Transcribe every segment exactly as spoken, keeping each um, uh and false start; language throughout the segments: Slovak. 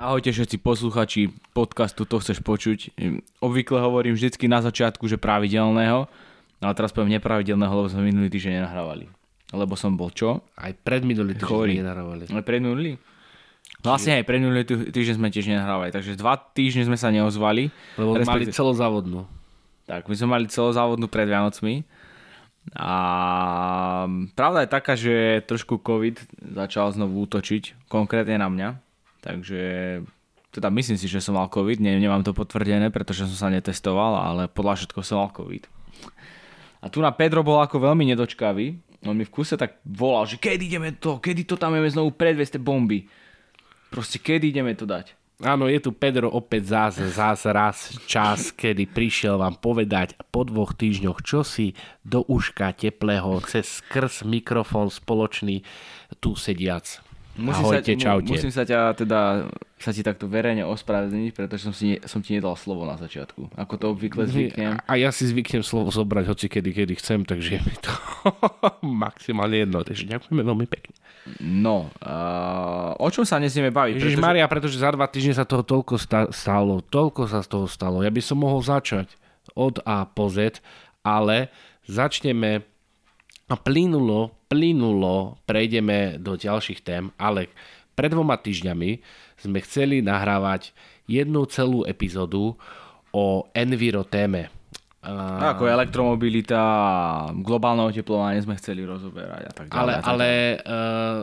Ahojte všetci posluchači podcastu To chceš počuť. Obvykle hovorím vždycky na začiatku, že pravidelného, ale teraz poviem nepravidelného, lebo sme minulý týždeň nenahrávali. Lebo som bol čo? Aj predminulý týždeň nenahrávali. Aj predminulý? Vlastne aj predminulý týždeň sme tiež nenahrávali, takže dva týždne sme sa neozvali. Lebo sme mali celozávodnú. Tak, my sme mali celozávodnú pred Vianocmi. A pravda je taká, že trošku COVID začal znovu útočiť, konkrétne na mňa. Takže teda myslím si, že som mal COVID, ne, nemám to potvrdené, pretože som sa netestoval, ale podľa všetko som mal COVID. A tu na Pedro bol ako veľmi nedočkavý, on mi v kuse tak volal, že kedy ideme to, kedy to tam ideme znovu predviesť tie bomby. Proste kedy ideme to dať. Áno, je tu Pedro opäť zás, zás raz čas, kedy prišiel vám povedať po dvoch týždňoch, čo si do uška teplého cez skrz mikrofón spoločný tu sediac. Musím Ahojte, sa, čaute. Musím sa ťa teda sa ti takto verejne ospravedlniť, pretože som, si, som ti nedal slovo na začiatku. Ako to obvykle zvyknem. A ja si zvyknem slovo zobrať hoci kedy, kedy chcem, takže je mi to maximálne jedno. Takže ďakujeme veľmi pekne. No, uh, o čom sa nesieme baviť? Ježiš pretože... Maria, pretože za dva týždne sa toho toľko stalo, toľko sa z toho stalo. Ja by som mohol začať od A po Z, ale začneme a plynulo plynulo prejdeme do ďalších tém, ale pred dvoma týždňami sme chceli nahrávať jednu celú epizódu o enviro téme. A... Ako elektromobilita, globálne oteplovanie sme chceli rozoberať a tak ďalej. Ale, ale uh,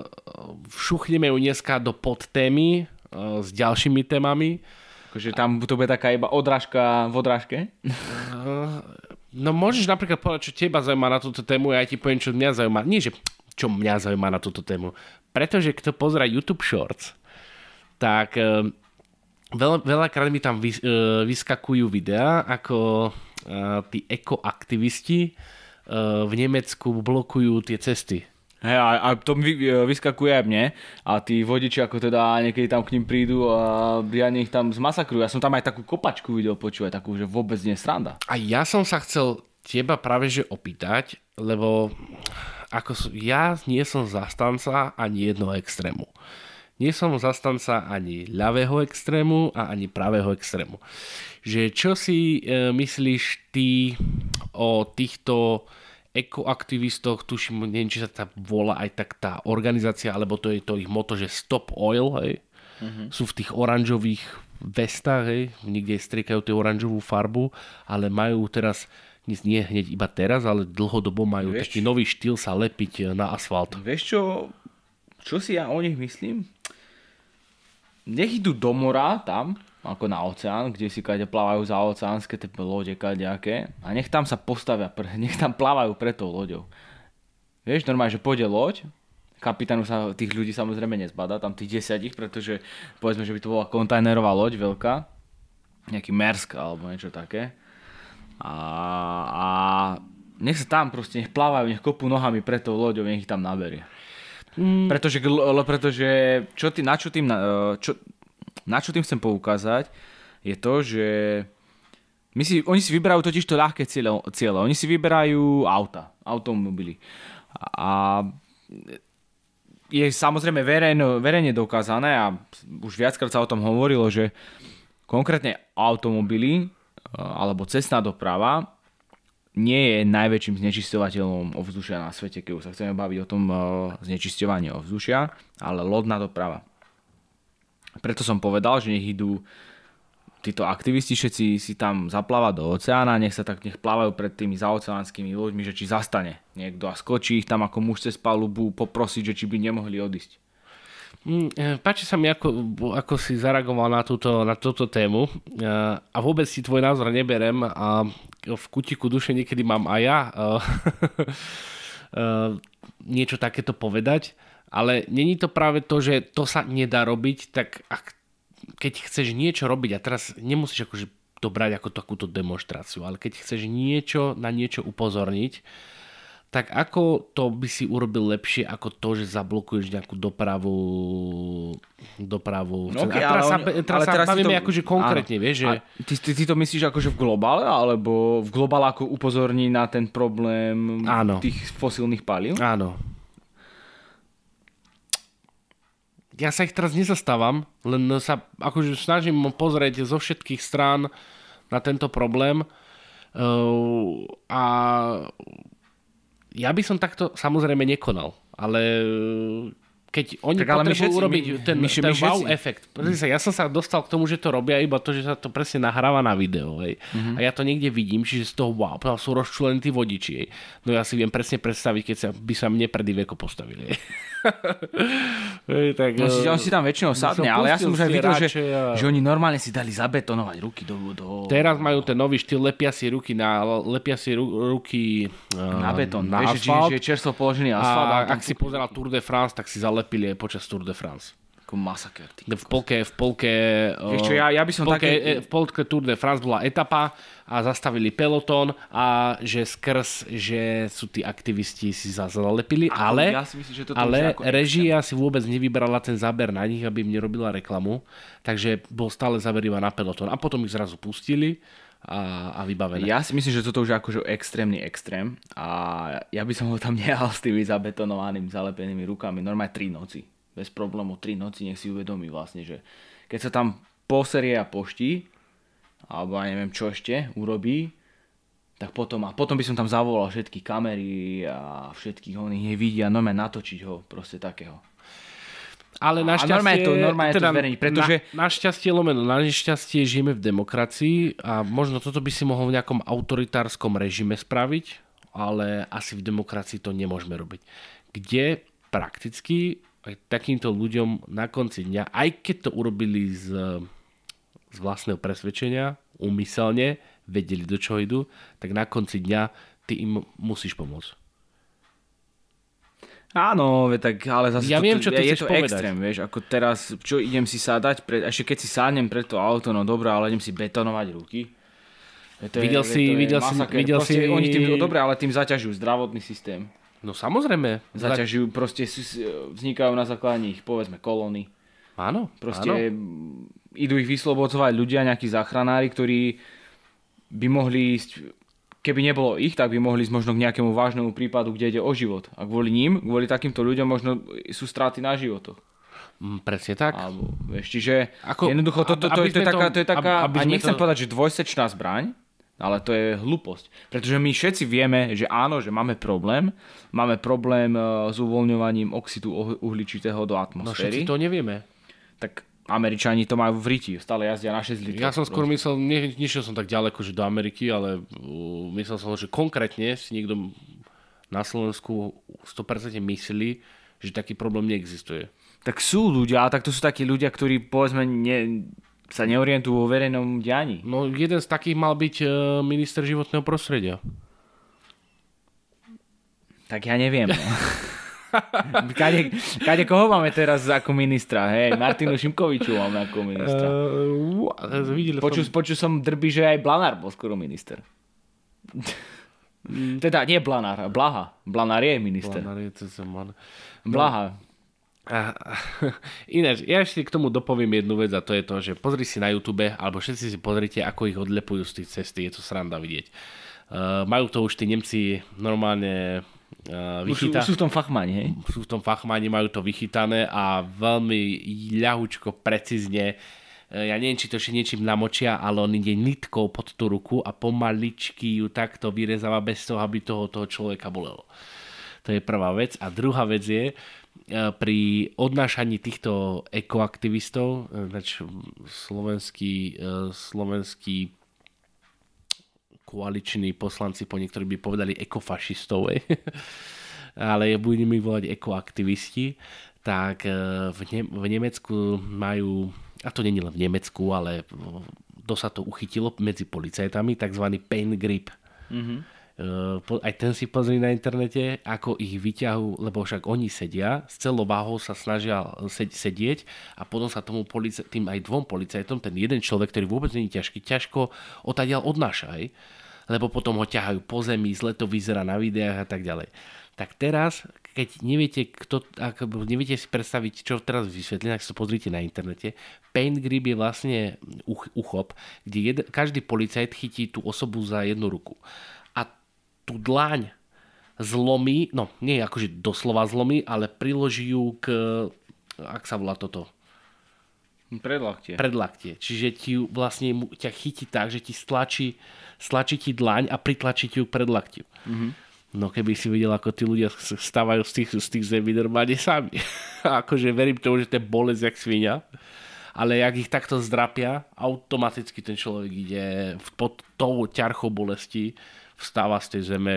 šuchneme ju dneska do podtémy uh, s ďalšími témami. Akože tam to bude taká iba odrážka v odrážke? Uh... No môžeš napríklad povedať, čo teba zaujíma na túto tému, ja ti poviem, čo mňa zaujíma. Nie, že čo mňa zaujíma na túto tému. Pretože kto pozerá YouTube Shorts, tak veľ, veľakrát mi tam vys, vyskakujú videá, ako tí ekoaktivisti v Nemecku blokujú tie cesty. Hej, a, a to vyskakuje aj mne a tí vodiči ako teda niekedy tam k ním prídu a riadne ich tam zmasakrujú. Ja som tam aj takú kopačku videl počúvať, takú, že vôbec nie je sranda. A ja som sa chcel teba práve že opýtať, lebo ako som, ja nie som zastanca ani jednoho extrému. Nie som zastanca ani ľavého extrému a ani pravého extrému. Že čo si e, myslíš ty o týchto ekoaktivistoch, tuším, neviem, či sa tá volá aj tak tá organizácia, alebo to je to ich moto, že Stop Oil, hej. Uh-huh. Sú v tých oranžových vestách, hej, nikde striekajú tú oranžovú farbu, ale majú teraz, nie hneď iba teraz, ale dlhodobo majú vieš, taký nový štýl sa lepiť na asfalt. Vieš čo, čo si ja o nich myslím? Nech idú do mora tam, ako na oceán, kde si kade plávajú za oceánske tie lode kadejaké a nech tam sa postavia, nech tam plávajú pre tou loďou. Vieš, normálne, že pôjde loď, kapitánu sa tých ľudí samozrejme nezbada, tam tých desiatich, pretože povedzme, že by to bola kontajnerová loď veľká, nejaký Mersk alebo niečo také a, a nech sa tam proste, nech plávajú, nech kopú nohami pre tou loďou, nech ich tam naberie. Mm. Pretože, pretože čo ty, na čo tým čo, na čo tým chcem poukázať, je to, že my si, oni si vyberajú totiž to ľahké cieľe, cieľe. Oni si vyberajú auta, automobily. A je samozrejme verejno, verejne dokázané a už viackrát sa o tom hovorilo, že konkrétne automobily alebo cestná doprava nie je najväčším znečisťovateľom ovzdušia na svete, keď už sa chceme baviť o tom znečisťovaní ovzdušia, ale lodná doprava. Preto som povedal, že nech idú títo aktivisti všetci si tam zaplávať do oceána, nech sa tak nech plávajú pred tými zaoceánskymi loďmi, že či zastane niekto a skočí ich tam ako muž cez palubu poprosiť, že či by nemohli odísť. Mm, páči sa mi, ako, ako si zareagoval na túto, na túto tému a vôbec si tvoj názor neberem a v kutiku duše niekedy mám aj ja niečo takéto povedať. Ale není to práve to, že to sa nedá robiť, tak ak, keď chceš niečo robiť, a teraz nemusíš akože to brať ako takúto demonštráciu, ale keď chceš niečo na niečo upozorniť, tak ako to by si urobil lepšie ako to, že zablokuješ nejakú dopravu... dopravu. No okay, a teraz sa, teraz sa teraz bavíme to... akože konkrétne, vieš, že... Ty, ty, ty to myslíš akože v globále, alebo v globále ako upozorní na ten problém áno. Tých fosilných palív? Áno. ja sa ich teraz nezastávam, len sa akože snažím pozrieť zo všetkých strán na tento problém. Uh, a ja by som takto samozrejme nekonal, ale keď oni tak, ale potrebujú všetci, urobiť my, ten, my, ten my wow všetci. Efekt. Pretože ja som sa dostal k tomu, že to robia iba to, že sa to presne nahráva na video. Hej. Mm-hmm. A ja to niekde vidím, čiže z toho wow, sú rozčúlení tí vodiči. Hej. No ja si viem presne predstaviť, keď sa, by sa mne pred Iveco postavili. Hej, tak, no, no, on si tam väčšinou sadne, ale ja som už aj videl, že, a... že oni normálne si dali zabetonovať ruky do, do... Teraz majú ten nový štýl, lepia si ruky na, lepia si ruky na betón, na vieš, asfalt. Čiže je čerstvo položený asfalt. A, a ak si pozeral Tour de France, tak si zalepili aj počas Tour de France. Ako masaker. V polke, v polke, čo, ja, ja by som v, polke také... v polke Tour de France bola etapa a zastavili pelotón a že skrz, že sú tí aktivisti si zalepili, ale, ja si myslím, že toto ale režia si vôbec nevybrala ten záber na nich, aby im nerobila reklamu, takže bol stále záber iba na pelotón a potom ich zrazu pustili a, a vybavené. Ja si myslím, že toto už je akože extrémny extrém a ja by som ho tam nehal s tými zabetonovanými, zalepenými rukami, normálne tri noci. Bez problému tri noci, nech si uvedomí vlastne, že keď sa tam poserie a poští, alebo ja neviem čo ešte urobí, tak potom, a potom by som tam zavolal všetky kamery a všetkých oných nevidia, normálne natočiť ho, proste takého. Ale našťastie to, teda, to zverejní, pretože... Na, našťastie, lomeno, na nešťastie žijeme v demokracii a možno toto by si mohol v nejakom autoritárskom režime spraviť, ale asi v demokracii to nemôžeme robiť. Kde prakticky... takýmto ľuďom na konci dňa, aj keď to urobili z, z vlastného presvedčenia, úmyselne, vedeli do čoho idú, tak na konci dňa ty im musíš pomôcť. Áno, tak ale zase ja to, viem, čo ty je chceš to povedať. Extrém, vieš, ako teraz, čo idem si sádať, pre, ešte keď si sádnem pre to auto, no dobré, ale idem si betonovať ruky. To videl je, si, to videl si, videl proste, si... Oni tým, dobré, ale tým zaťažujú zdravotný systém. No samozrejme. Zaťažujú, proste vznikajú na základe ich, povedzme, kolóny. Áno. Proste áno. Idú ich vyslobodzovať ľudia, nejakí záchranári, ktorí by mohli ísť, keby nebolo ich, tak by mohli ísť možno k nejakému vážnemu prípadu, kde ide o život. A kvôli ním, kvôli takýmto ľuďom možno sú straty na životoch. Presne tak. Alebo, vieš, čiže ako, jednoducho to, to, to, to, je taká, to je taká, aby, aby a nechcem to... povedať, že dvojsečná zbraň, ale to je hlúposť. Pretože my všetci vieme, že áno, že máme problém. Máme problém s uvoľňovaním oxidu uhličitého do atmosféry. No všetci to nevieme. Tak Američani to majú v riti. Stále jazdia na šesť litrov. Ja som skôr myslel, ne, nešiel som tak ďaleko, že do Ameriky, ale myslel som, že konkrétne si niekto na Slovensku sto percent myslí, že taký problém neexistuje. Tak sú ľudia, tak to sú takí ľudia, ktorí povedzme... Ne, sa neorientujú vo verejnom dianí. No jeden z takých mal byť e, minister životného prostredia. Tak ja neviem. No. kade, kade koho máme teraz ako ministra? Hej, Martinu Šimkoviču máme ako ministra. Uh, Počul som... Poču som drbí, že aj Blanár bol skoro minister. teda nie Blanár, Blaha. Blanár je minister. Blanár je to som man... Blaha. Ináč, ja ešte k tomu dopoviem jednu vec a to je to, že pozri si na YouTube alebo všetci si pozrite, ako ich odlepujú z tých cesty, je to sranda vidieť. Uh, majú to už tí Nemci normálne uh, vychytané. Sú, sú v tom fachmani, hej? Sú v tom fachmani, majú to vychytané a veľmi ľahučko, precízne. Uh, ja neviem, či to ešte niečím namočia, ale on ide nitkou pod tú ruku a pomaličky ju takto vyrezáva bez toho, aby toho, toho človeka bolelo. To je prvá vec. A druhá vec je, pri odnášaní týchto ekoaktivistov, slovenskí, slovenskí koaliční poslanci po niektorých by povedali ekofašistov, ale budeme ich volať ekoaktivisti, tak v, ne- v Nemecku majú, a to nie len v Nemecku, ale to sa to uchytilo medzi policajtami, takzvaný pain grip. Mhm. Aj ten si pozri na internete, ako ich vyťahujú, lebo však oni sedia, s celou váhou sa snažia sedieť a potom sa tomu polic- tým aj dvom policajtom, ten jeden človek, ktorý vôbec nie je ťažký, ťažko odtiaľ odnáša, hej? Lebo potom ho ťahajú po zemi, zle to vyzerá na videách a tak ďalej. Tak teraz, keď neviete, kto, ak neviete si predstaviť, čo teraz vysvetlím, tak si to pozrite na internete. Pain grip je vlastne uchop, kde jed- každý policajt chytí tú osobu za jednu ruku. Tú dláň zlomí, no nie akože doslova zlomí, ale priloží ju k, k ak sa volá toto? Predlaktie. Predlaktie. Čiže ti vlastne ťa chytí tak, že ti stlačí, stlačí ti dlaň a pritlačí ti ju predlaktiu. Mm-hmm. No keby si videl, ako tí ľudia stávajú z tých, z tých zemí normálne sami. Akože verím tomu, že to je bolesť jak svinia. Ale jak ich takto zdrapia, automaticky ten človek ide pod tou ťarchou bolesti, vstáva z tej zeme.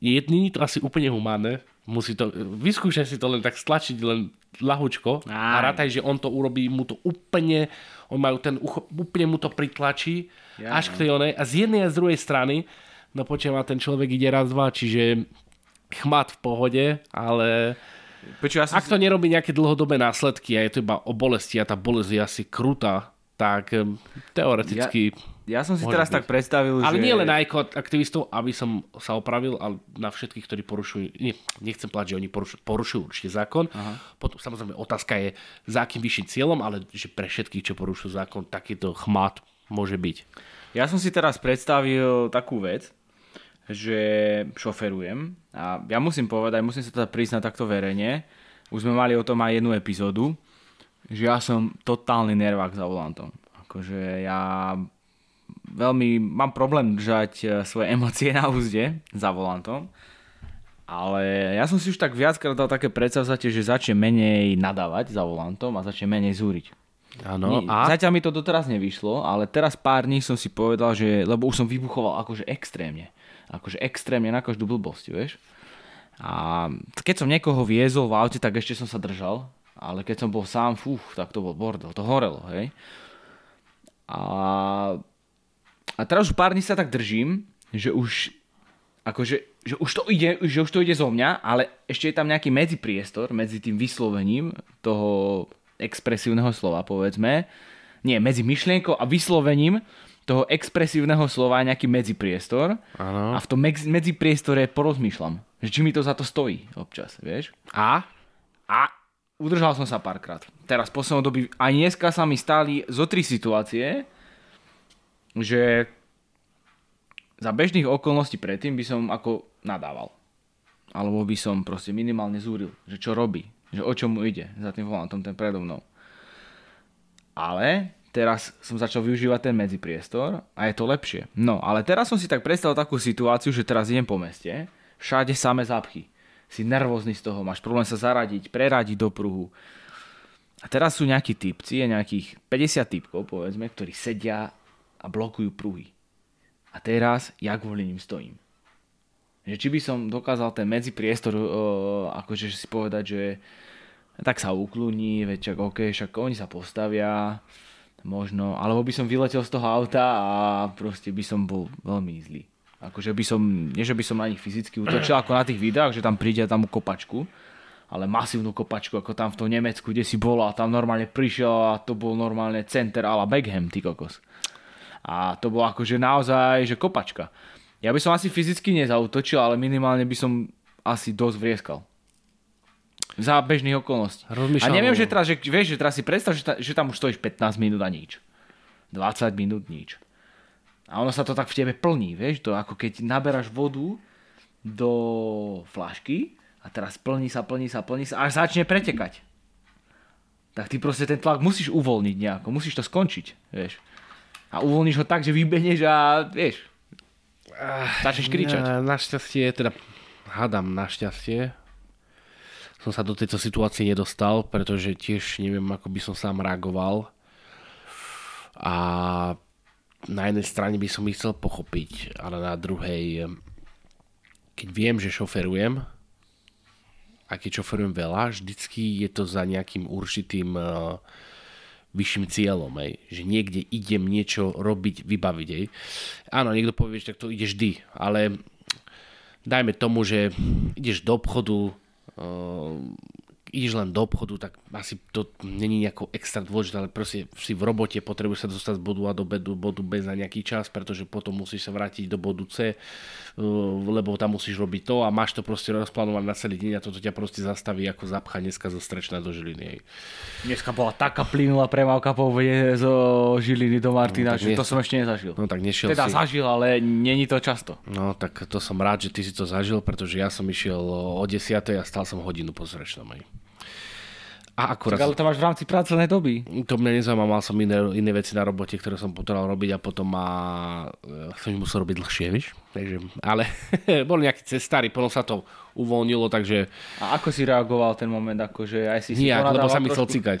Jedný to asi úplne humánne. Musí to, vyskúšaj si to len tak stlačiť, len ľahučko a rátaj, že on to urobí, mu to úplne, on majú ten ucho, úplne mu to pritlačí, ja, až k tej onej. A z jednej a z druhej strany, no počujem, ten človek ide raz, dva, čiže chmat v pohode, ale... Počuva, ak to si... nerobí nejaké dlhodobé následky a je to iba o bolesti a tá bolesť je asi krutá, tak teoreticky... Ja, ja som si teraz byť. tak predstavil, ale že... Ale nie len na aktivistov, aby som sa opravil, ale na všetkých, ktorí porušujú... Nie, nechcem plať, že oni porušujú, porušujú určite zákon. Aha. Potom samozrejme otázka je, za akým vyšším cieľom, ale že pre všetkých, čo porušujú zákon, takýto chmat môže byť. Ja som si teraz predstavil takú vec, že šoferujem a ja musím povedať, musím sa teda priznať takto verejne, už sme mali o tom aj jednu epizódu, že ja som totálny nervák za volantom. Akože ja veľmi mám problém držať svoje emócie na úzde za volantom, ale ja som si už tak viackrát dal také predsavzatie, že začne menej nadávať za volantom a začne menej zúriť. Áno, a... Zatiaľ mi to doteraz nevyšlo, ale teraz pár dní som si povedal, že lebo už som vybuchoval akože extrémne. Akože extrémne na každú blbosť, vieš. A keď som niekoho viezol v aute, tak ešte som sa držal, ale keď som bol sám, fú, tak to bol bordel, to horelo, hej. A, a teraz už pár dní sa tak držím, že už, akože, že už to ide, že už to ide zo mňa, ale ešte je tam nejaký medzipriestor medzi tým vyslovením toho expresívneho slova, povedzme. Nie, medzi myšlienkou a vyslovením toho expresívneho slova je nejaký medzipriestor. Ano. A v tom medzi- medzipriestore porozmýšľam, že či mi to za to stojí občas, vieš. A? A udržal som sa párkrát. Teraz v poslednom dobi, aj dneska sa mi stali zo tri situácie, že za bežných okolností predtým by som ako nadával. Alebo by som proste minimálne zúril, že čo robí, že o čom mu ide za tým volantom ten predo mnou. Ale... Teraz som začal využívať ten medzipriestor a je to lepšie. No, ale teraz som si tak predstavil takú situáciu, že teraz idem po meste, všade samé zápchy. Si nervózny z toho, máš problém sa zaradiť, preradiť do pruhu. A teraz sú nejakí typci, je nejakých päťdesiat typkov, povedzme, ktorí sedia a blokujú pruhy. A teraz ja kvôli ním stojím. Že či by som dokázal ten medzipriestor, o, akože si povedať, že tak sa ukluní, veď čak okej, okay, však oni sa postavia... Možno, alebo by som vyletel z toho auta a proste by som bol veľmi zlý. Akože by som, nie že by som na nich fyzicky utočil, ako na tých videách, že tam príde tam kopačku, ale masívnu kopačku, ako tam v tom Nemecku, kde si bol a tam normálne prišiel a to bol normálne center a la Beckham, ty kokos. A to bolo akože naozaj, že kopačka. Ja by som asi fyzicky nezautočil, ale minimálne by som asi dosť vrieskal. Za bežných okolností. Rozmýšľam. A neviem, že teraz, že, vieš, že teraz si predstav, že, ta, že tam už stojíš pätnásť minút a nič. dvadsať minút nič. A ono sa to tak v tebe plní, vieš, to ako keď naberáš vodu do flašky a teraz plní sa, plní sa, plní sa, až začne pretekať. Tak ty proste ten tlak musíš uvoľniť nejako, musíš to skončiť, vieš. A uvoľníš ho tak, že vybehneš a vieš, začneš kričať. Ja, našťastie, teda hádam našťastie, som sa do tejto situácie nedostal, pretože tiež neviem, ako by som sám reagoval. A na jednej strane by som ich chcel pochopiť, ale na druhej, keď viem, že šoferujem, a keď šoferujem veľa, vždycky je to za nejakým určitým uh, vyšším cieľom, hej. Že niekde idem niečo robiť, vybaviť. Hej. Áno, niekto povie, že tak to ide vždy, ale dajme tomu, že ideš do obchodu, Uh, ideš len do obchodu, tak asi to není nejako extra dôležité, ale proste si v robote potrebuješ sa dostať z bodu A do B, do bodu B za nejaký čas, pretože potom musíš sa vrátiť do bodu C, uh, lebo tam musíš robiť to a máš to proste rozplánované na celý deň a toto ťa proste zastaví ako zapcha dneska zo Strečna do Žiliny. Dneska bola taká plynulá premávka po vode zo Žiliny do Martina, no, že to som ešte nezažil. No tak nešiel teda si. Teda zažil, ale není to často. No tak to som rád, že ty si to zažil, pretože ja som išiel o desiatej a stál som hodinu po Strečnom. A akurát. Ale to máš v rámci pracovnej doby. To mňa nezaujíma, mal som iné, iné veci na robote, ktoré som potreboval robiť a potom ma... som musel robiť dlhšie, vieš? Takže, ale bol nejaký cestári, potom sa to uvoľnilo, takže... A ako si reagoval ten moment, akože aj si si ponadával? Nie, lebo sa mi chcel cikať.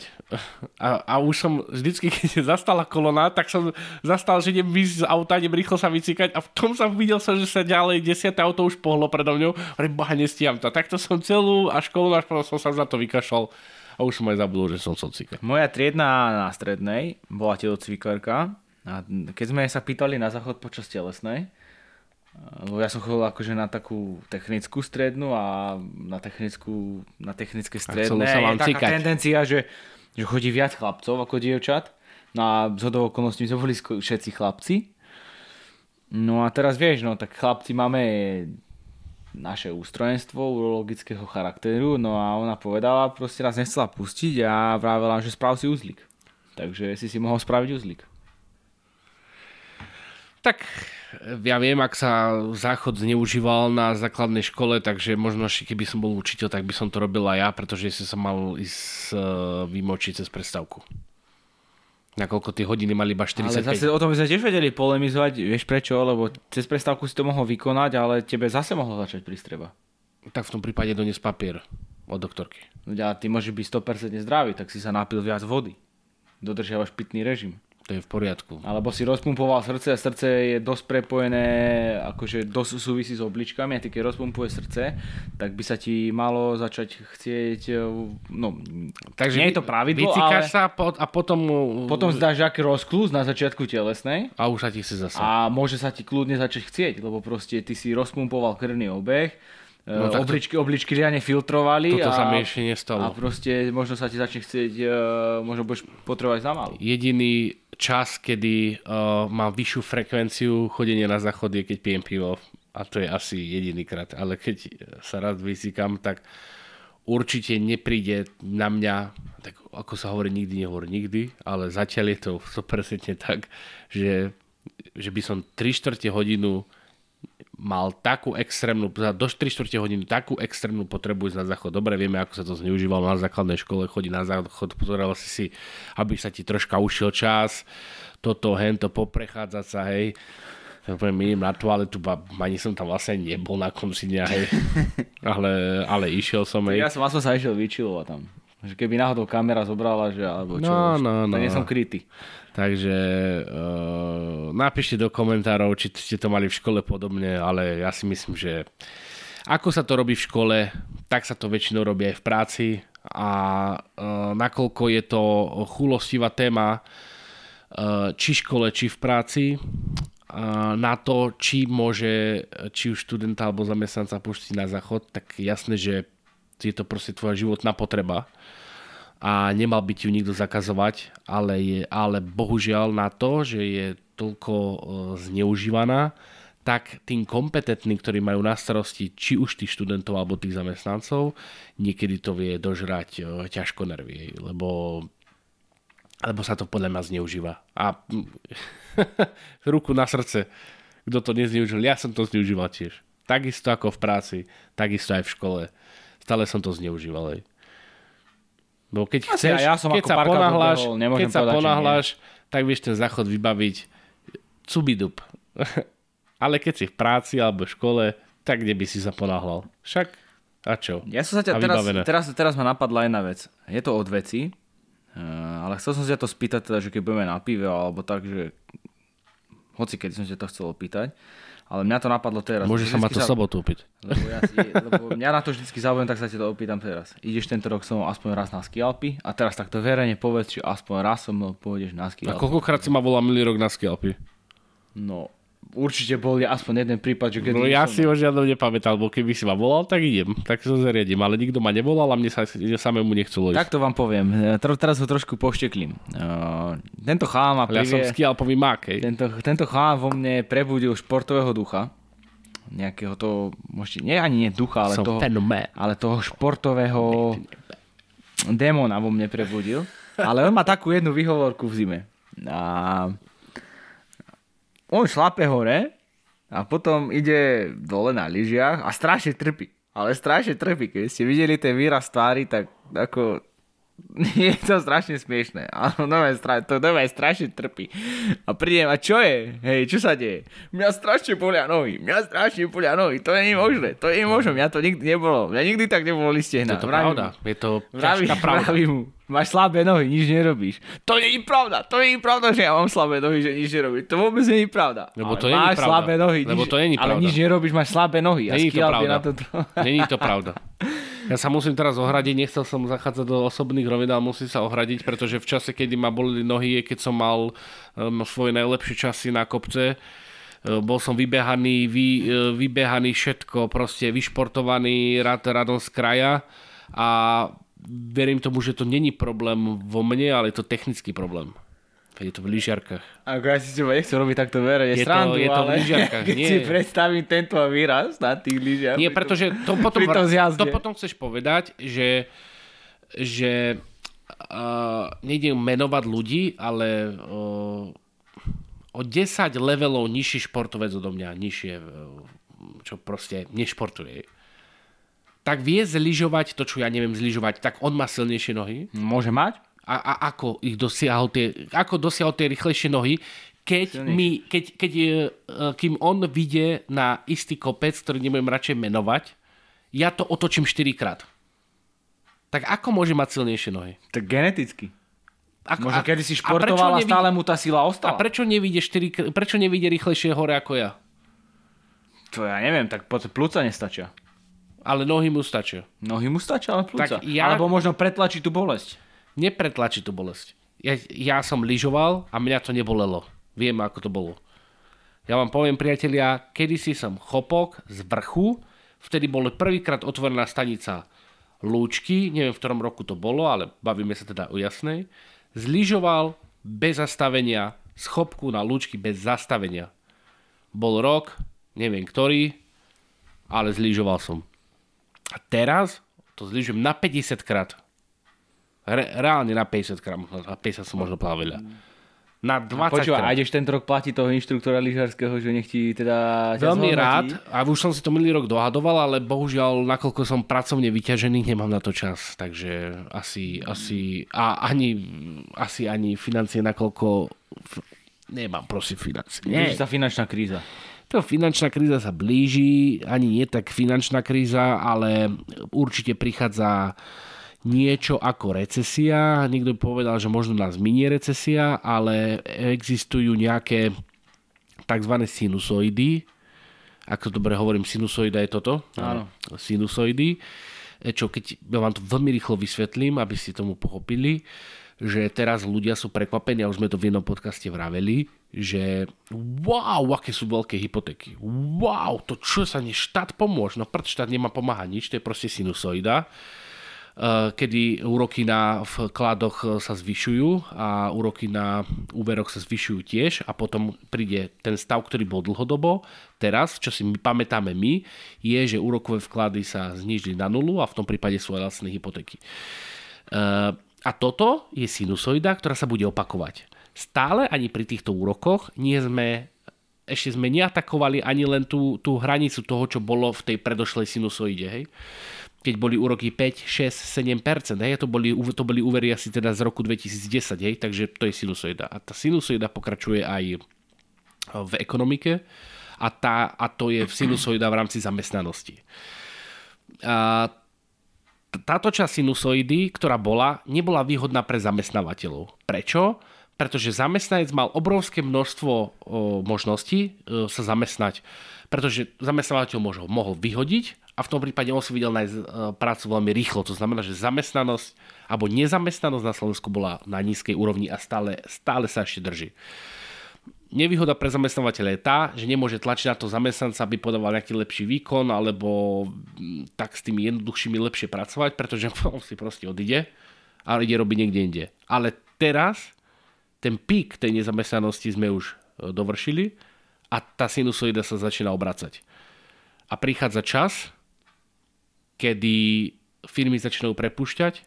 A, a už som vždycky, keď zastala kolona, tak som zastal, že idem ísť z auta, idem rýchlo sa vycikať a v tom som videl, som, že sa ďalej desiate auto už pohlo predo mňou. Boha, nestíham to. A takto som celú a školu až potom som sa na to vykašľal. A už som aj zabudol, že som socikár. Moja triedna na strednej bola tiež cvikárka. A keď sme sa pýtali na záchod počas telesnej, lebo ja som chodil akože na takú technickú strednú a na technickú, na technické stredné je taká cikať. Tendencia, že, že chodí viac chlapcov ako dievčat. No a zhodou okolností to boli všetci chlapci. No a teraz vieš, no tak chlapci máme naše ústrojenstvo urologického charakteru, no a ona povedala, proste raz nechcela pustiť a vravela, že sprav si uzlík. Takže si si mohol spraviť uzlík. Tak ja viem, ak sa záchod zneužíval na základnej škole, takže možno keby som bol učiteľ, tak by som to robil aj ja, pretože si som mal ísť vymočiť cez prestávku. Nakoľko tie hodiny mali iba štyridsaťpäť. Ale zase o tom by sme tiež vedeli polemizovať, vieš prečo, lebo cez prestávku si to mohol vykonať, ale tebe zase mohlo začať prístreba. Tak v tom prípade donies papier od doktorky. No a ty môžeš byť sto percent zdravý, tak si sa napil viac vody. Dodržiavaš pitný režim. To je v poriadku. Alebo si rozpumpoval srdce a srdce je dosť prepojené, akože dosť súvisí s obličkami a ty keď rozpumpuje srdce, tak by sa ti malo začať chcieť, no takže nie je to pravidlo, ale sa pod, a potom potom zdáš aký rozkluz na začiatku telesnej a už sa ti chce zase. A môže sa ti kľudne začať chcieť, lebo proste ty si rozpumpoval krvný obeh. No, obličky, obličky riadne filtrovali toto sa miešne nestalo. A proste možno sa ti začne chcieť, možno budeš potrebovať za málo. Jediný čas, kedy uh, mám vyššiu frekvenciu chodenia na záchod je, keď pijem pivo a to je asi jediný krát, ale keď sa rád vysíkam, tak určite nepríde na mňa, tak ako sa hovorí nikdy, nehovorí nikdy, ale zatiaľ je to sto percent tak, že, že by som tri štvrte hodinu mal takú extrémnu, do tri štvrte hodinu takú extrémnu potrebu ísť na záchod. Dobre, vieme, ako sa to zneužívalo na základnej škole, chodí na záchod, pozeral si si, aby sa ti troška ušiel čas, toto, hento, poprechádzať sa, hej. Idem na toaletu, ani som tam vlastne nebol na konci dňa, hej. Ale, ale išiel som, hej. Ja som vlastne sa išiel vyčilovať tam. Že keby náhodou kamera zobrala, že alebo čo, no, no, no. Tak nie som krytý. Takže uh, napíšte do komentárov, či ste to mali v škole podobne, ale ja si myslím, že ako sa to robí v škole, tak sa to väčšinou robí aj v práci a uh, nakoľko je to chulostivá téma uh, či v škole, či v práci, na to, či môže či už študenta alebo zamestnanca pustiť na záchod, tak jasné, že je to proste tvoja životná potreba a nemal by ti ju nikto zakazovať, ale, je, ale bohužiaľ na to, že je toľko zneužívaná, tak tým kompetentným, ktorí majú na starosti či už tých študentov alebo tých zamestnancov, niekedy to vie dožrať ťažko nervy, lebo alebo sa to podľa mňa zneužíva. A ruku na srdce, kto to nezneužil, ja som to zneužíval tiež. Takisto ako v práci, takisto aj v škole. Stále som to zneužíval. Bo keď chceš, ja som keď, sa ponáhľaš, keď sa povedať, ponáhľaš, tak vieš ten záchod vybaviť cubidup. Ale keď si v práci alebo v škole, tak kde by si sa ponáhľal. Však a čo? Ja som sa ťa teraz, teraz, teraz ma napadla jedna vec. Je to od veci, ale chcel som sa to spýtať, teda, že keď budeme na pive alebo tak, že hoci keď som sa to chcel opýtať. Ale mňa to napadlo teraz. Môžeš sa ma to sobotu opiť. Lebo, ja lebo mňa na to vždycky zaujímam, tak sa ti to opýtam teraz. Ideš tento rok som aspoň raz na skialpy a teraz takto verejne povedz, že aspoň raz som pôjdeš na skialpy. A koľkokrát si ma volal milý rok na skialpy? No, určite bol aspoň jeden prípad, že keď... No ja som... si ho žiadom nepamätal, bo keby si ma volal, tak idem, tak sa zariadím. Ale nikto ma nevolal a mne sa samému nechcelo ísť. Tak to vám poviem. Teraz ho trošku pošteklím. Uh, tento chám a privie... Ja som skialpový mák, hej. Tento, tento chám vo mne prebudil športového ducha. Nejakého toho... Možte, nie ani nie ducha, ale som toho... Fenomén. Ale toho športového démona vo mne prebudil. Ale on má takú jednu výhovorku v zime. A... On šlape hore a potom ide dole na lyžiach a strašne trpí. Ale strašne trpí. Keď ste videli ten výraz tvári, tak ako Je to strašne smiešné. Áno, to nové strašne trpí. A prídem, a čo je? Hej, čo sa deje? Mňa strašne bolia nohy. Mňa strašne bolia nohy. To nie je možné. To nie je možné. Mňa to nikdy nebolo. Mňa nikdy tak nebolo listehná. Je to pravda. Je to ťažká pravda. Vraví mu. Máš slabé nohy, nič nerobíš. To nie je pravda. To nie je pravda, že ja mám slabé nohy, že nič nerobím. To vôbec nie je pravda. Lebo to nie je pravda. Slabé nohy, Lebo nič, to nie je pravda. Ale nič nerobíš, máš slabé nohy. Není to pravda. Není to pravda. Ja sa musím teraz ohradiť, nechcel som zachádzať do osobných rovín, ale musím sa ohradiť, pretože v čase, kedy ma bolili nohy, keď som mal um, svoje najlepšie časy na kopce, bol som vybehaný, vy, vybehaný všetko, proste vyšportovaný, rád, radom z kraja a verím tomu, že to není problém vo mne, ale je to technický problém. Je to v lyžiarkách. Ako ja si teba nechcem robiť takto verejne srandu, je to v lyžiarkách. Keď si predstavím tento výraz na tých lyžiarkách. Nie, pretože to potom, to potom chceš povedať, že, že uh, nejdem menovať ľudí, ale uh, o desať levelov nižší športovec odo mňa, nižšie, čo proste nešportuje. Tak vie zlyžovať to, čo ja neviem zlyžovať, tak on má silnejšie nohy. Môže mať. A, a ako ich dosiahol tie, ako dosiahol tie rýchlejšie nohy, keď, mi, keď, keď kým on vyjde na istý kopec, ktorý nebudem radšej menovať, ja to otočím štyrikrát. Tak ako môže mať silnejšie nohy? Tak geneticky. Ako, Možno a, kedy si športoval a, a stále mu tá sila ostala. A prečo nevyjde, štyri, prečo nevyjde rýchlejšie hore ako ja? To ja neviem, tak plúca nestačia. Ale nohy mu stačia. Nohy mu stačia, ale plúca. Ja... Alebo možno pretlačí tú bolesť. Nepretlačí tú bolesť. Ja, ja som lyžoval a mňa to nebolelo. Viem, ako to bolo. Ja vám poviem, priatelia, kedysi som chopok z vrchu, vtedy bola prvýkrát otvorená stanica Lúčky, neviem, v ktorom roku to bolo, ale bavíme sa teda o Jasnej. Zlyžoval bez zastavenia, z chopku na Lúčky bez zastavenia. Bol rok, neviem ktorý, ale zlyžoval som. A teraz to zlyžujem na päťdesiatkrát. Re, reálne na päťdesiat gramov, na päťdesiat som možno plavila. Na dvadsať Počúva, a ideš tento rok platiť toho inštruktora lyžiarskeho, že nech ti teda... Veľmi rád, a už som si to minulý rok dohadoval, ale bohužiaľ, nakoľko som pracovne vyťažený, nemám na to čas, takže asi, asi, a ani, asi ani financie, nakoľko nemám, prosím, financie. Nie, je tá finančná kríza. To finančná kríza sa blíži, ani nie tak finančná kríza, ale určite prichádza niečo ako recesia. Niekto povedal, že možno nás minie recesia, ale existujú nejaké tzv. Sinusoidy. Ak to dobre hovorím, sinusoida je toto. Áno. Sinusoidy. Čo keď, ja vám to veľmi rýchlo vysvetlím, aby ste tomu pochopili, že teraz ľudia sú prekvapení, a už sme to v jednom podcaste vraveli, že wow, aké sú veľké hypotéky. Wow, to čo sa ne štát pomôže? No prd štát nemá pomáha nič, to je proste sinusoida, kedy úroky na vkladoch sa zvyšujú a úroky na úveroch sa zvyšujú tiež a potom príde ten stav, ktorý bol dlhodobo. Teraz, čo si my pamätáme my, je, že úrokové vklady sa znížili na nulu a v tom prípade sú aj lacné hypotéky. A toto je sinusoida, ktorá sa bude opakovať. Stále ani pri týchto úrokoch nie sme, ešte sme neatakovali ani len tú, tú hranicu toho, čo bolo v tej predošlej sinusoide, hej? Keď boli úroky päť, šesť, sedem percent, hej, to boli, to boli úvery asi teda z roku dvetisícdesať, hej, takže to je sinusoida. A tá sinusoida pokračuje aj v ekonomike a, tá, a to je sinusoida v rámci zamestnanosti. A táto časť sinusoidy, ktorá bola, nebola výhodná pre zamestnávateľov. Prečo? Pretože zamestnanec mal obrovské množstvo o, možností o, sa zamestnať, pretože zamestnávateľ možno, mohol vyhodiť, a v tom prípade on si videl nájsť prácu veľmi rýchlo. To znamená, že zamestnanosť alebo nezamestnanosť na Slovensku bola na nízkej úrovni a stále, stále sa ešte drží. Nevýhoda pre zamestnávateľa je tá, že nemôže tlačiť na to zamestnanca, aby podával nejaký lepší výkon alebo tak s tými jednoduchšími lepšie pracovať, pretože on si proste odíde a ide robiť niekde inde. Ale teraz ten pík tej nezamestnanosti sme už dovršili a tá sinusoida sa začína obracať. A prichádza čas, kedy firmy začínajú prepúšťať.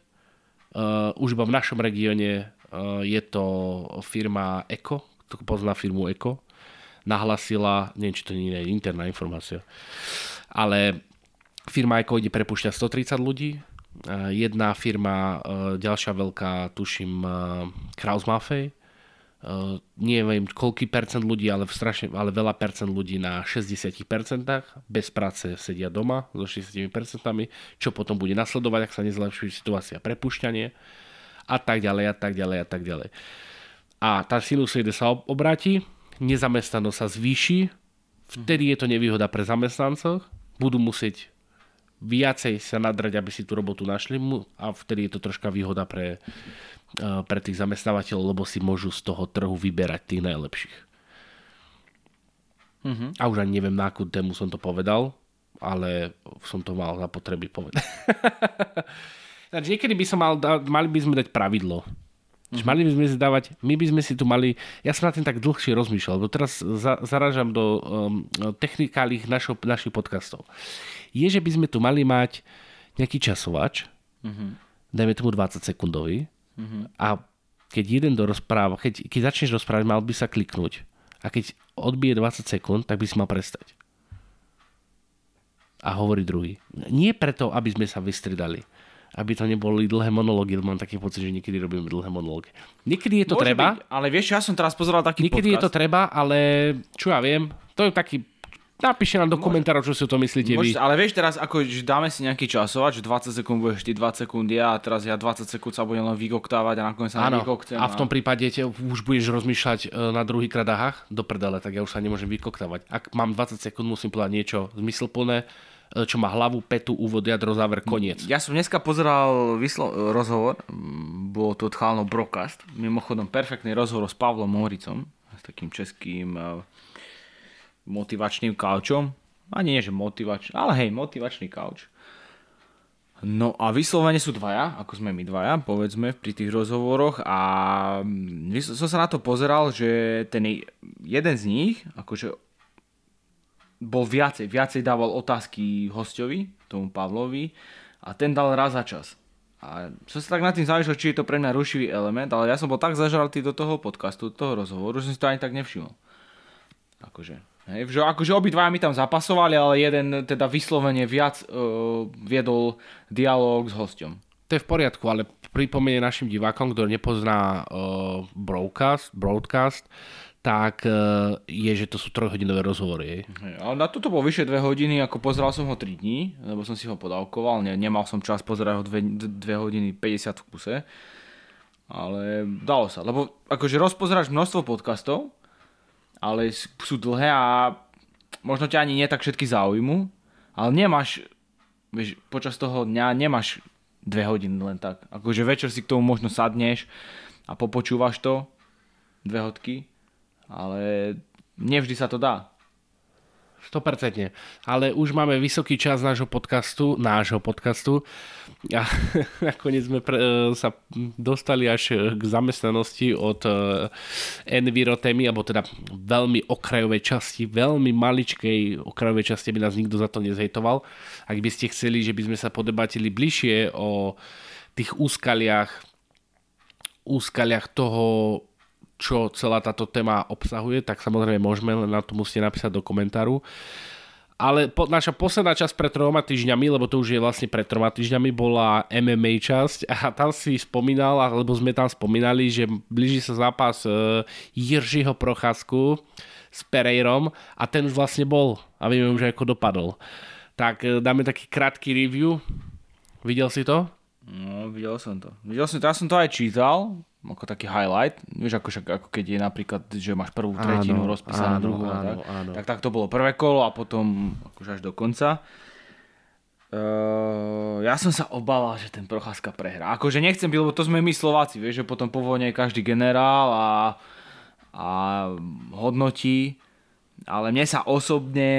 Uh, už iba v našom regióne uh, je to firma Eko, kto pozná firmu Eko, nahlasila, neviem, či to nie je interná informácia, ale firma Eko ide prepúšťať stotridsať ľudí, Jedna firma, ďalšia veľká, tuším, Kraus Maffei. Neviem, koľký percent ľudí, ale, strašne, ale veľa percent ľudí na šesťdesiat percent bez práce sedia doma so šesťdesiat percent, čo potom bude nasledovať, ak sa nezlepší situácia, prepušťanie a tak ďalej a tak ďalej a tak ďalej. A tá sinusoide sa obráti, nezamestnanosť sa zvýši, vtedy je to nevýhoda pre zamestnancov, budú musieť viacej sa nadrať, aby si tú robotu našli a vtedy je to troška výhoda pre, pre tých zamestnávateľov, lebo si môžu z toho trhu vyberať tých najlepších. Mm-hmm. A už ani neviem, na akú tému som to povedal, ale som to mal za potreby povedať. Takže niekedy by som mal, mali by sme dať pravidlo. Mm-hmm. Mali by sme si dávať, my by sme si tu mali, ja som na tým tak dlhšie rozmýšľal, lebo teraz za, zarážam do um, technikálnych našo, našich podcastov. Je, že by sme tu mali mať nejaký časovač, mm-hmm. dajme tomu dvadsať sekundový, mm-hmm. a keď jeden do rozpráva, keď, keď začneš rozprávať, mal by sa kliknúť. A keď odbije dvadsať sekúnd, tak by si mal prestať. A hovorí druhý. Nie preto, aby sme sa vystriedali. Aby to neboli dlhé monológy, mám taký pocit, že niekedy robíme dlhé monológy. Niekedy je to Môže treba. Byť, ale vieš, ja som teraz pozeral taký niekedy podcast. Niekedy je to treba, ale čo ja viem, to je taký, napíšte nám do Môže. komentárov, čo si o to myslíte Môže, vy. Ale vieš teraz, ako dáme si nejaký časovač, dvadsať sekúnd budeš ty, dvadsať sekúnd ja, a teraz ja dvadsať sekúnd sa budem len vykoktávať a nakoniec sa nevykoktem. A v tom prípade už budeš rozmýšľať na druhýkrát, aha, do prdele, tak ja už sa nemôžem vykoktávať. Ak mám dvadsať sekúnd, musím povedať niečo zmysluplné, čo má hlavu, petu, úvod, jadro, záver, koniec. Ja som dneska pozeral vyslo- rozhovor, bol to od chalnov Brokast, mimochodom perfektný rozhovor s Pavlom Mohricom, s takým českým motivačným kaučom. Ani nie, že motivačný, ale hej, motivačný kauč. No a vyslovene sú dvaja, ako sme my dvaja, povedzme, pri tých rozhovoroch a som sa na to pozeral, že ten jeden z nich, akože bol viacej, viacej dával otázky hosťovi, tomu Pavlovi, a ten dal raz za čas. A som sa tak nad tým zamýšľal, či je to pre mňa rušivý element, ale ja som bol tak zažralý do toho podcastu, do toho rozhovoru, že som si to ani tak nevšimol. Akože, hej, že, akože obidvaja mi tam zapasovali, ale jeden teda vyslovene viac uh, viedol dialóg s hosťom. To je v poriadku, ale pripomenie našim divákom, kto nepozná uh, broadcast, broadcast, tak je, že to sú trojhodinové rozhovory. Ale na toto bol vyše dve hodiny, ako pozeral som ho tri dní, lebo som si ho podávkoval, ne, nemal som čas pozerať ho dve hodiny päťdesiat v kuse, ale dalo sa, lebo akože rozpozeráš množstvo podcastov, ale sú dlhé a možno ťa ani nie tak všetky záujmu, ale nemáš, vieš, počas toho dňa nemáš dve hodiny len tak, akože večer si k tomu možno sadneš a popočúvaš to, dve hodky, ale nevždy sa to dá. sto percent. Ale už máme vysoký čas nášho podcastu, nášho podcastu a nakoniec sme pre, sa dostali až k zamestnanosti od envirotémy, alebo teda veľmi okrajovej časti, veľmi maličkej okrajovej časti, aby nás nikto za to nezhejtoval. Ak by ste chceli, že by sme sa podebatili bližšie o tých úskaliach, úskaliach toho, čo celá táto téma obsahuje, tak samozrejme môžeme, len na to musíte napísať do komentáru. Ale po, naša posledná časť pred troma týždňami, lebo to už je vlastne pred troma týždňami, bola em em á časť a tam si spomínal, alebo sme tam spomínali, že blíži sa zápas uh, Jiřího Procházku s Pereirom a ten už vlastne bol a vieme už, ako dopadol. Tak uh, dáme taký krátky review. Videl si to? No, videl som to. Videl som to, ja som to aj čítal, ako taký highlight, vieš, ako, ako keď je napríklad, že máš prvú tretinu rozpísanú na druhú, áno, tak, áno. tak tak to bolo prvé kolo a potom akože až do konca. Uh, ja som sa obával, že ten Procházka prehrá. Akože nechcem byť, lebo to sme my Slováci, vieš, že potom po vojne je každý generál a, a hodnotí, ale mne sa osobne,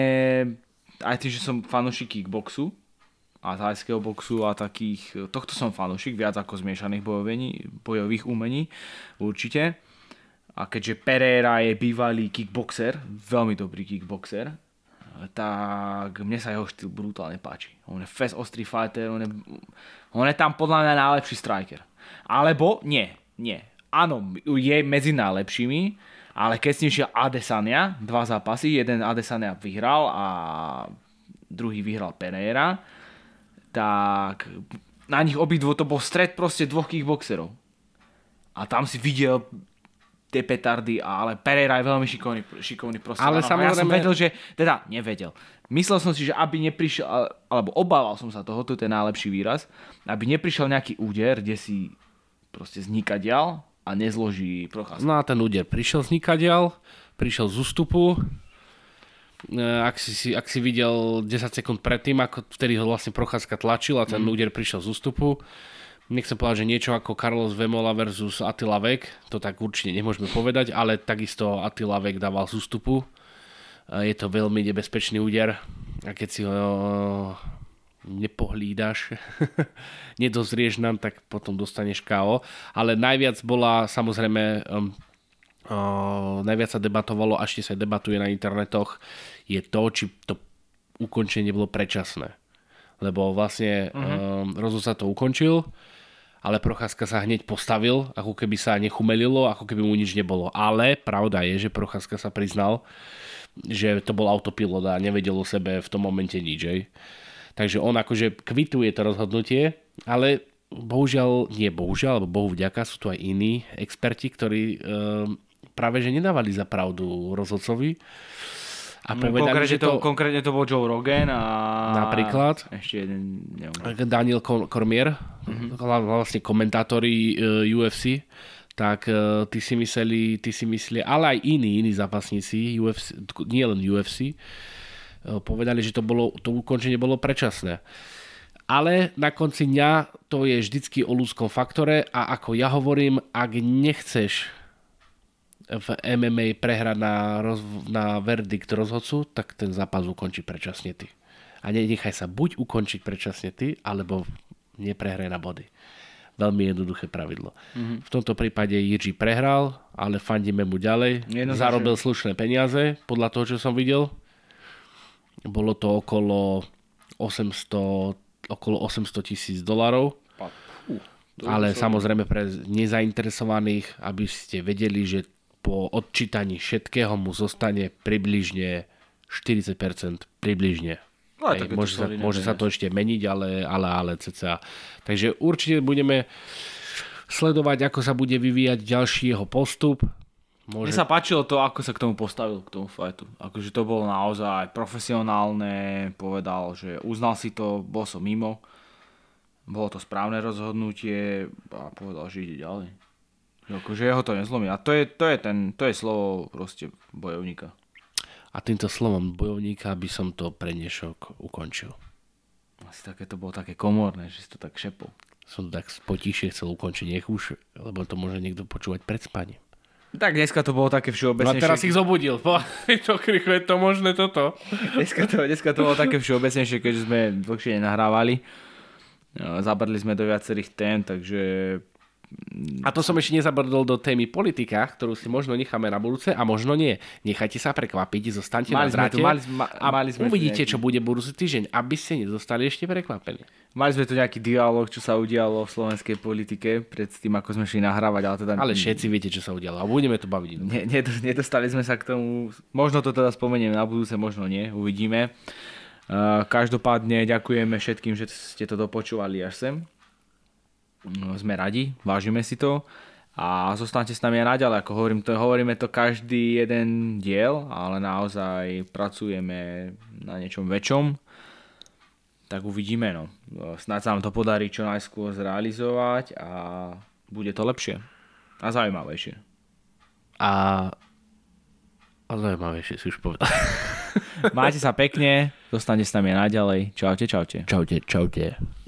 aj tým, že som fanúšik kickboxu, a thajského boxu a takých, tohto som fanúšik, viac ako zmiešaných bojovení, bojových umení, určite. A keďže Pereira je bývalý kickboxer, veľmi dobrý kickboxer, tak mne sa jeho štýl brutálne páči. On je fast, ostrý fighter, on je, on je tam podľa mňa najlepší striker. Alebo nie, nie. Áno, je medzi najlepšími, ale keď s ním šiel Adesanya, dva zápasy, jeden Adesanya vyhral a druhý vyhral Pereira, tak na nich obidvo, to bol stred proste dvoch kickboxerov. A tam si videl tie petardy, ale Pereira je veľmi šikovný, šikovný proste. Ale áno, samozrejme... Ja som vedel, že... Teda, nevedel. Myslel som si, že aby neprišiel, alebo obával som sa toho, to je najlepší výraz, aby neprišiel nejaký úder, kde si proste znikadial a nezloží Procházku. No a ten úder prišiel znikadial, prišiel z ústupu. Ak si, ak si videl desať sekúnd predtým, ako vtedy ho vlastne Procházka tlačil a ten mm. úder prišiel z ústupu. Nechcem povedať, že niečo ako Carlos Vemola versus Attila Vek, to tak určite nemôžeme povedať, ale takisto Attila Vek dával z ústupu. Je to veľmi nebezpečný úder a keď si ho nepohlídaš, nedozrieš nám, tak potom dostaneš ká ó. Ale najviac bola samozrejme, um, uh, najviac sa debatovalo, a ešte sa debatuje na internetoch, je to, či to ukončenie bolo predčasné. Lebo vlastne mm-hmm. um, rozhod sa to ukončil, ale Procházka sa hneď postavil, ako keby sa nechumelilo, ako keby mu nič nebolo. Ale pravda je, že Procházka sa priznal, že to bol autopilot a nevedel o sebe v tom momente nič. Takže on akože kvituje to rozhodnutie, ale bohužiaľ, nie bohužiaľ, alebo bohu vďaka, sú tu aj iní experti, ktorí um, práve že nedávali za pravdu rozhodcovi. A povedali, konkrétne, že to, to, konkrétne to bol Joe Rogan a napríklad ešte jeden, neviem. Daniel Cormier, mm-hmm. vlastne komentátori ú ef cé, tak tí si mysleli, tí si mysleli, ale aj iní, iní zápasníci, ú ef cé, nie len ú ef cé, povedali, že to, bolo, to ukončenie bolo predčasné. Ale na konci dňa to je vždycky o ľudskom faktore a ako ja hovorím, ak nechceš v em em á prehra na, roz, na verdikt rozhodcu, tak ten zápas ukončí predčasne ty. A nechaj sa buď ukončiť predčasne ty, alebo neprehraj na body. Veľmi jednoduché pravidlo. Mm-hmm. V tomto prípade Jiří prehral, ale fandíme mu ďalej. Jednoduché. Zarobil slušné peniaze, podľa toho, čo som videl. Bolo to okolo osemsto tisíc dolárov. Ale samozrejme pre nezainteresovaných, aby ste vedeli, že po odčítaní všetkého mu zostane približne štyridsať percent približne. No, Ej, môže sa, môže sa to ešte meniť, ale, ale, ale cca. Takže určite budeme sledovať, ako sa bude vyvíjať ďalší jeho postup. Môže... Mne sa páčilo to, ako sa k tomu postavil, k tomu fightu. Akože to bolo naozaj profesionálne, povedal, že uznal si to, bol som mimo, bolo to správne rozhodnutie a povedal, že ide ďalej. Akože jeho to nezlomí. A to je, to je, ten, to je slovo proste bojovníka. A týmto slovom bojovníka by som to prednešok ukončil. Asi také to bolo také komorné, že si to tak šepol. Som to tak potichšie chcel ukončiť, nech už, lebo to môže niekto počúvať pred spaním. Tak dneska to bolo také všeobecnejšie. A teraz ich zobudil. To je to možné toto. Dneska to, dneska to bolo také všeobecnejšie, keďže sme dlhšie nenahrávali. Zabrali sme do viacerých tém, takže... A to som ešte nezabrdol do témy politika, ktorú si možno necháme na budúce a možno nie. Nechajte sa prekvapiť, zostaňte mali na zráte tu, mali, ma, a mali sme uvidíte, nejaký... čo bude budúci týždeň, aby ste nezostali ešte prekvapení. Mali sme tu nejaký dialog, čo sa udialo v slovenskej politike pred tým, ako sme šli nahrávať. Ale, teda... ale všetci viete, čo sa udialo a budeme to baviť. Ne, nedostali sme sa k tomu, možno to teda spomeniem na budúce, možno nie, uvidíme. Uh, každopádne ďakujeme všetkým, že ste to dopočúvali až sem. Sme radi, vážime si to a zostanete s nami aj naďalej, ako hovorím to, hovoríme to každý jeden diel, ale naozaj pracujeme na niečom väčšom, tak uvidíme, no. Snáď sa nám to podarí čo najskôr zrealizovať a bude to lepšie a zaujímavejšie a, a zaujímavejšie si už povedal. Majte sa pekne, zostanete s nami aj naďalej. Čaute, čaute. Čaute, čaute.